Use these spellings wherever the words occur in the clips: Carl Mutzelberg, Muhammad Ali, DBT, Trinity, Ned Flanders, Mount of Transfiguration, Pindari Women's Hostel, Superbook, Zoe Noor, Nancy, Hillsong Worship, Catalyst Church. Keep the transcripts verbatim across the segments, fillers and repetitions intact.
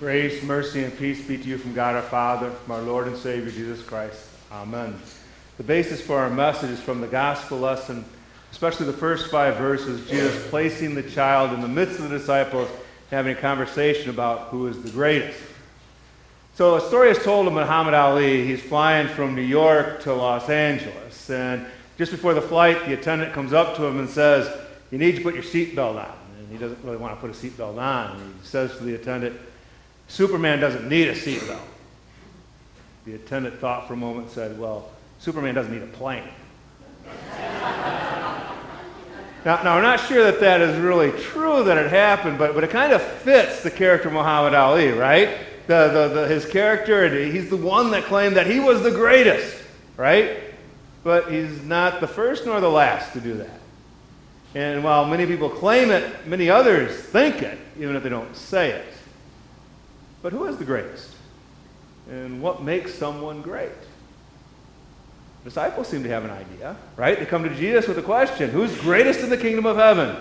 Grace, mercy, and peace be to you from God our Father, from our Lord and Savior, Jesus Christ. Amen. The basis for our message is from the gospel lesson, especially the first five verses, Jesus placing the child in the midst of the disciples, having a conversation about who is the greatest. So a story is told of Muhammad Ali. He's flying from New York to Los Angeles, and just before the flight, the attendant comes up to him and says, "You need to put your seatbelt on." And he doesn't really want to put a seatbelt on. And he says to the attendant, "Superman doesn't need a seatbelt." The attendant thought for a moment and said, "Well, Superman doesn't need a plane." now, now, we're not sure that that is really true, that it happened, but, but it kind of fits the character Muhammad Ali, right? The, the, the, his character, he's the one that claimed that he was the greatest, right? But he's not the first nor the last to do that. And while many people claim it, many others think it, even if they don't say it. But who is the greatest? And what makes someone great? Disciples seem to have an idea, right? They come to Jesus with a question, who's greatest in the kingdom of heaven?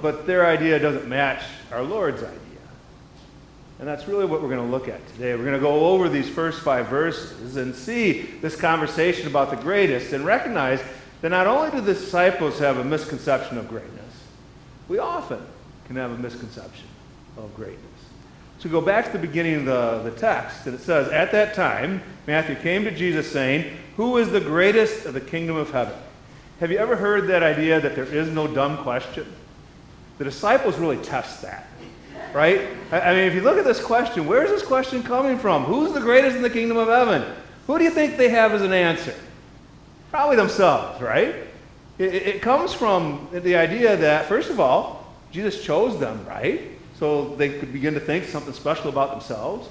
But their idea doesn't match our Lord's idea. And that's really what we're going to look at today. We're going to go over these first five verses and see this conversation about the greatest and recognize that not only do the disciples have a misconception of greatness, we often can have a misconception of greatness. So go back to the beginning of the, the text, and it says, "At that time, Matthew came to Jesus saying, 'Who is the greatest of the kingdom of heaven?'" Have you ever heard that idea that there is no dumb question? The disciples really test that, right? I, I mean, if you look at this question, where is this question coming from? Who's the greatest in the kingdom of heaven? Who do you think they have as an answer? Probably themselves, right? It, it comes from the idea that, first of all, Jesus chose them, right? So they could begin to think something special about themselves.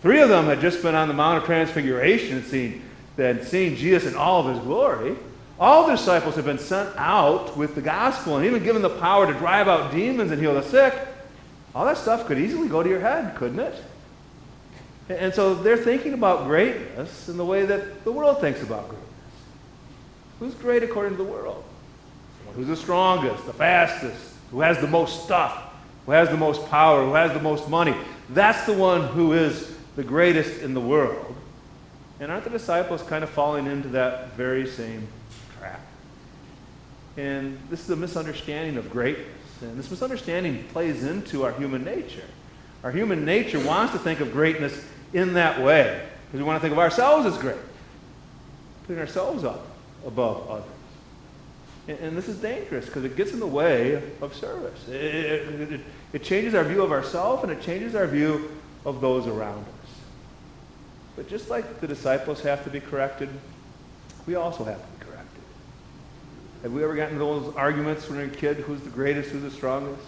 Three of them had just been on the Mount of Transfiguration and seen, and seen Jesus in all of his glory. All the disciples have been sent out with the gospel and even given the power to drive out demons and heal the sick. All that stuff could easily go to your head, couldn't it? And so they're thinking about greatness in the way that the world thinks about greatness. Who's great according to the world? Who's the strongest, the fastest, who has the most stuff, who has the most power, who has the most money? That's the one who is the greatest in the world. And aren't the disciples kind of falling into that very same trap? And this is a misunderstanding of greatness. And this misunderstanding plays into our human nature. Our human nature wants to think of greatness in that way, because we want to think of ourselves as great, putting ourselves up above others. And, and this is dangerous because it gets in the way of service. It, it, it, it changes our view of ourselves, and it changes our view of those around us. But just like the disciples have to be corrected, we also have to be corrected. Have we ever gotten into those arguments when we were a kid, who's the greatest, who's the strongest?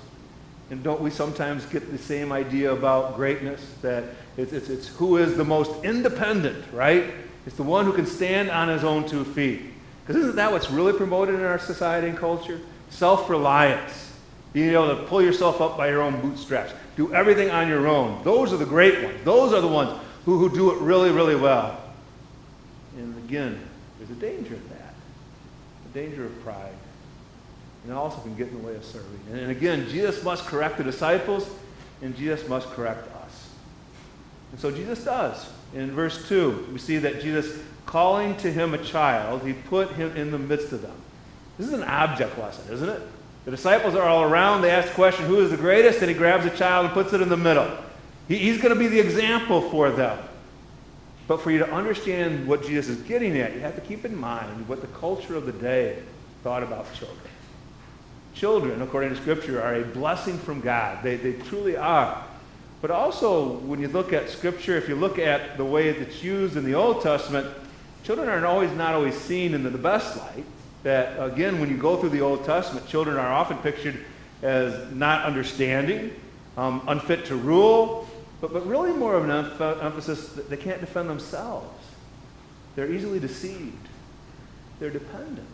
And don't we sometimes get the same idea about greatness, that it's, it's, it's who is the most independent, right? It's the one who can stand on his own two feet. Because isn't that what's really promoted in our society and culture? Self-reliance. Being able to pull yourself up by your own bootstraps. Do everything on your own. Those are the great ones. Those are the ones who, who do it really, really well. And again, there's a danger in that. The danger of pride. And it also can get in the way of serving. And, and again, Jesus must correct the disciples, and Jesus must correct us. And so Jesus does. In verse two, we see that Jesus, calling to him a child, he put him in the midst of them. This is an object lesson, isn't it? The disciples are all around. They ask the question, who is the greatest? And he grabs a child and puts it in the middle. He, he's going to be the example for them. But for you to understand what Jesus is getting at, you have to keep in mind what the culture of the day thought about children. Children, according to Scripture, are a blessing from God. They, they truly are. But also, when you look at Scripture, if you look at the way it's used in the Old Testament, children aren't always not always seen in the best light. That, again, when you go through the Old Testament, children are often pictured as not understanding, um, unfit to rule, but, but really more of an emph- emphasis that they can't defend themselves. They're easily deceived. They're dependent.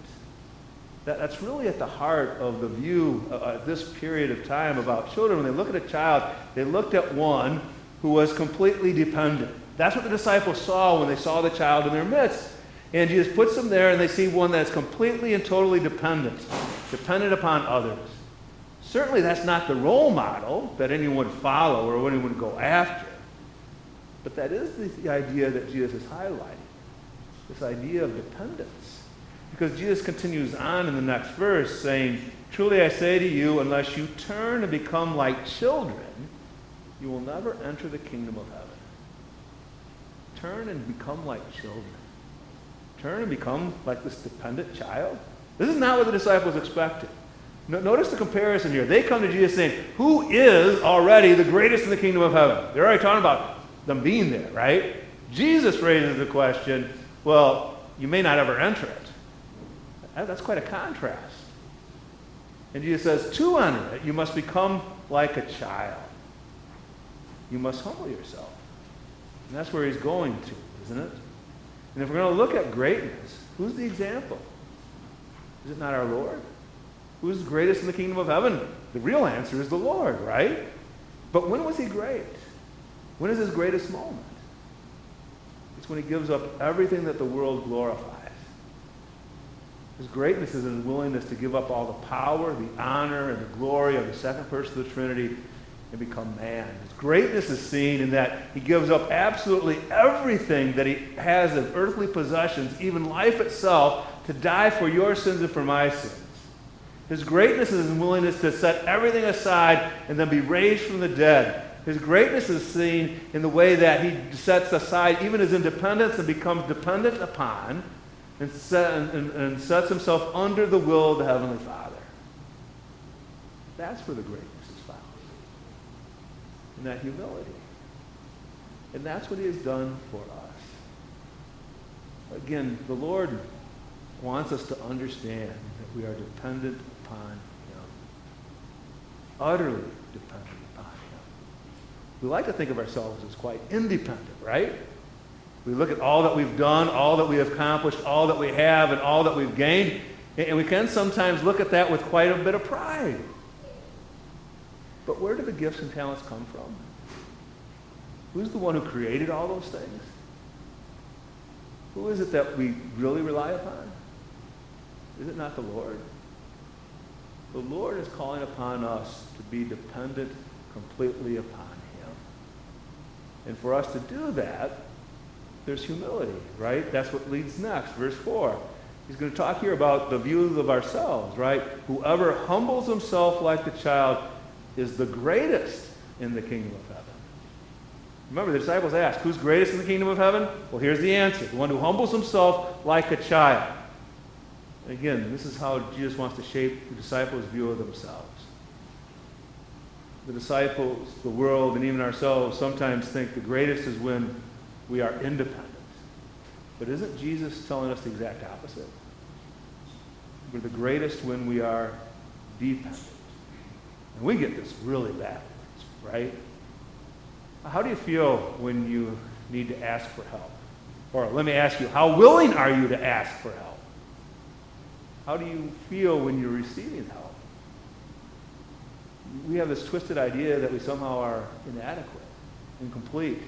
That, that's really at the heart of the view at uh, this period of time about children. When they look at a child, they looked at one who was completely dependent. That's what the disciples saw when they saw the child in their midst. And Jesus puts them there, and they see one that's completely and totally dependent, dependent upon others. Certainly that's not the role model that anyone would follow or anyone would go after. But that is the, the idea that Jesus is highlighting, this idea of dependence. Because Jesus continues on in the next verse saying, "Truly I say to you, unless you turn and become like children, you will never enter the kingdom of heaven." Turn and become like children. Turn and become like this dependent child. This is not what the disciples expected. No, notice the comparison here. They come to Jesus saying, who is already the greatest in the kingdom of heaven? They're already talking about them being there, right? Jesus raises the question, well, you may not ever enter it. That's quite a contrast. And Jesus says, to enter it, you must become like a child. You must humble yourself. And that's where he's going to, isn't it? And if we're going to look at greatness, who's the example? Is it not our Lord? Who's the greatest in the kingdom of heaven? The real answer is the Lord, right? But when was he great? When is his greatest moment? It's when he gives up everything that the world glorifies. His greatness is his willingness to give up all the power, the honor, and the glory of the second person of the Trinity and become man. His greatness is seen in that he gives up absolutely everything that he has of earthly possessions, even life itself, to die for your sins and for my sins. His greatness is his willingness to set everything aside and then be raised from the dead. His greatness is seen in the way that he sets aside even his independence and becomes dependent upon and, set, and, and sets himself under the will of the Heavenly Father. That's where the greatness is found, in that humility. And that's what he has done for us. Again, the Lord wants us to understand that we are dependent upon him. Utterly dependent upon him. We like to think of ourselves as quite independent, right? We look at all that we've done, all that we have accomplished, all that we have, and all that we've gained, and we can sometimes look at that with quite a bit of pride. But where do the gifts and talents come from? Who's the one who created all those things? Who is it that we really rely upon? Is it not the Lord? The Lord is calling upon us to be dependent completely upon him. And for us to do that, there's humility, right? That's what leads next, verse four. He's going to talk here about the view of ourselves, right? Whoever humbles himself like the child is the greatest in the kingdom of heaven. Remember, the disciples asked, who's greatest in the kingdom of heaven? Well, here's the answer. The one who humbles himself like a child. Again, this is how Jesus wants to shape the disciples' view of themselves. The disciples, the world, and even ourselves sometimes think the greatest is when we are independent. But isn't Jesus telling us the exact opposite? We're the greatest when we are dependent. And we get this really backwards, right? How do you feel when you need to ask for help? Or let me ask you, how willing are you to ask for help? How do you feel when you're receiving help? We have this twisted idea that we somehow are inadequate, incomplete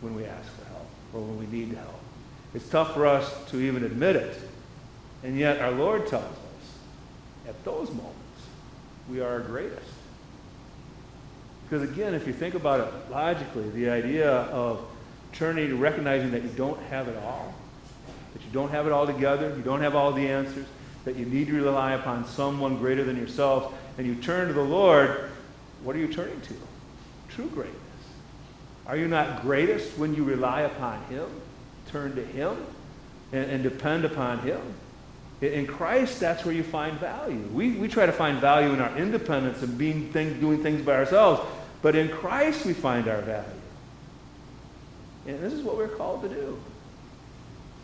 when we ask for help or when we need help. It's tough for us to even admit it. And yet our Lord tells us at those moments we are our greatest. Because again, if you think about it logically, the idea of turning to recognizing that you don't have it all, that you don't have it all together, you don't have all the answers, that you need to rely upon someone greater than yourself, and you turn to the Lord, what are you turning to? True greatness. Are you not greatest when you rely upon him, turn to him, and, and depend upon him? In Christ, that's where you find value. We, we try to find value in our independence and being thing, doing things by ourselves, but in Christ we find our value. And this is what we're called to do.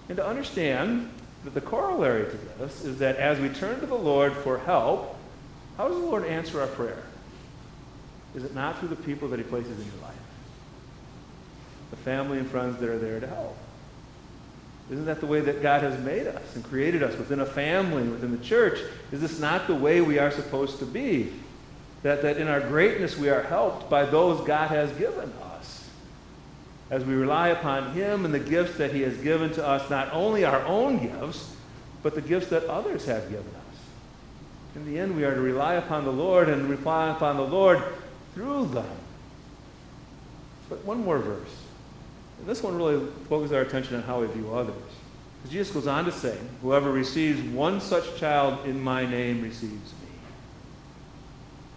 And to understand that the corollary to this is that as we turn to the Lord for help, how does the Lord answer our prayer? Is it not through the people that he places in your life? The family and friends that are there to help. Isn't that the way that God has made us and created us within a family, within the church? Is this not the way we are supposed to be? That, that in our greatness we are helped by those God has given us. As we rely upon him and the gifts that he has given to us, not only our own gifts, but the gifts that others have given us. In the end, we are to rely upon the Lord and rely upon the Lord through love. But one more verse. And this one really focuses our attention on how we view others. Because Jesus goes on to say, whoever receives one such child in my name receives me.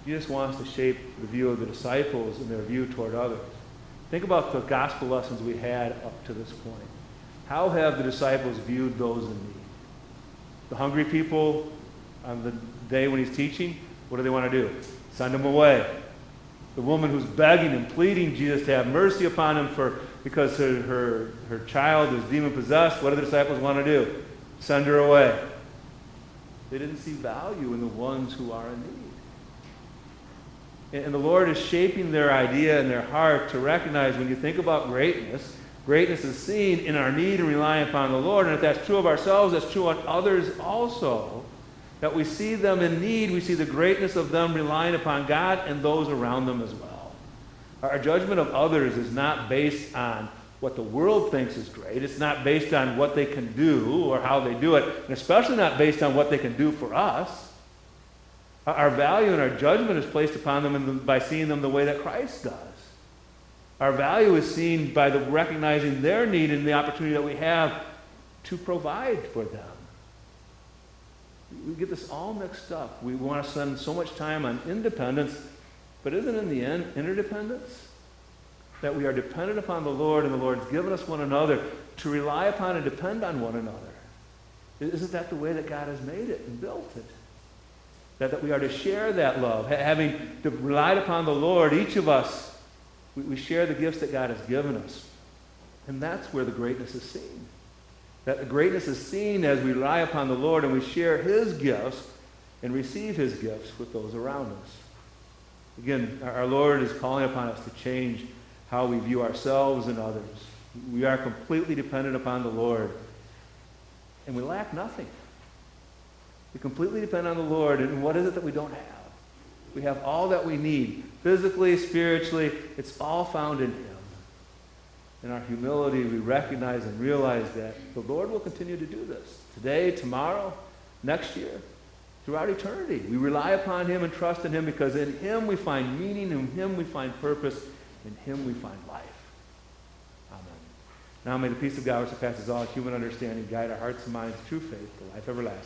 Jesus wants to shape the view of the disciples and their view toward others. Think about the gospel lessons we had up to this point. How have the disciples viewed those in need? The hungry people on the day when he's teaching, what do they want to do? Send him away. The woman who's begging and pleading Jesus to have mercy upon him for because her, her, her child is demon-possessed, what do the disciples want to do? Send her away. They didn't see value in the ones who are in need. And the Lord is shaping their idea in their heart to recognize when you think about greatness, greatness is seen in our need and relying upon the Lord. And if that's true of ourselves, that's true on others also. That we see them in need, we see the greatness of them relying upon God and those around them as well. Our judgment of others is not based on what the world thinks is great. It's not based on what they can do or how they do it, and especially not based on what they can do for us. Our value and our judgment is placed upon them in the, by seeing them the way that Christ does. Our value is seen by the recognizing their need and the opportunity that we have to provide for them. We get this all mixed up. We want to spend so much time on independence, but isn't in the end interdependence? That we are dependent upon the Lord and the Lord's given us one another to rely upon and depend on one another. Isn't that the way that God has made it and built it? That, that we are to share that love. Having relied upon the Lord, each of us, we, we share the gifts that God has given us. And that's where the greatness is seen. That the greatness is seen as we rely upon the Lord and we share his gifts and receive his gifts with those around us. Again, our Lord is calling upon us to change how we view ourselves and others. We are completely dependent upon the Lord, and we lack nothing. We completely depend on the Lord, and what is it that we don't have? We have all that we need, physically, spiritually. It's all found in him. In our humility, we recognize and realize that the Lord will continue to do this today, tomorrow, next year, throughout eternity. We rely upon him and trust in him because in him we find meaning, in him we find purpose, in him we find life. Amen. Now may the peace of God, which surpasses all human understanding, guide our hearts and minds through faith to life everlasting.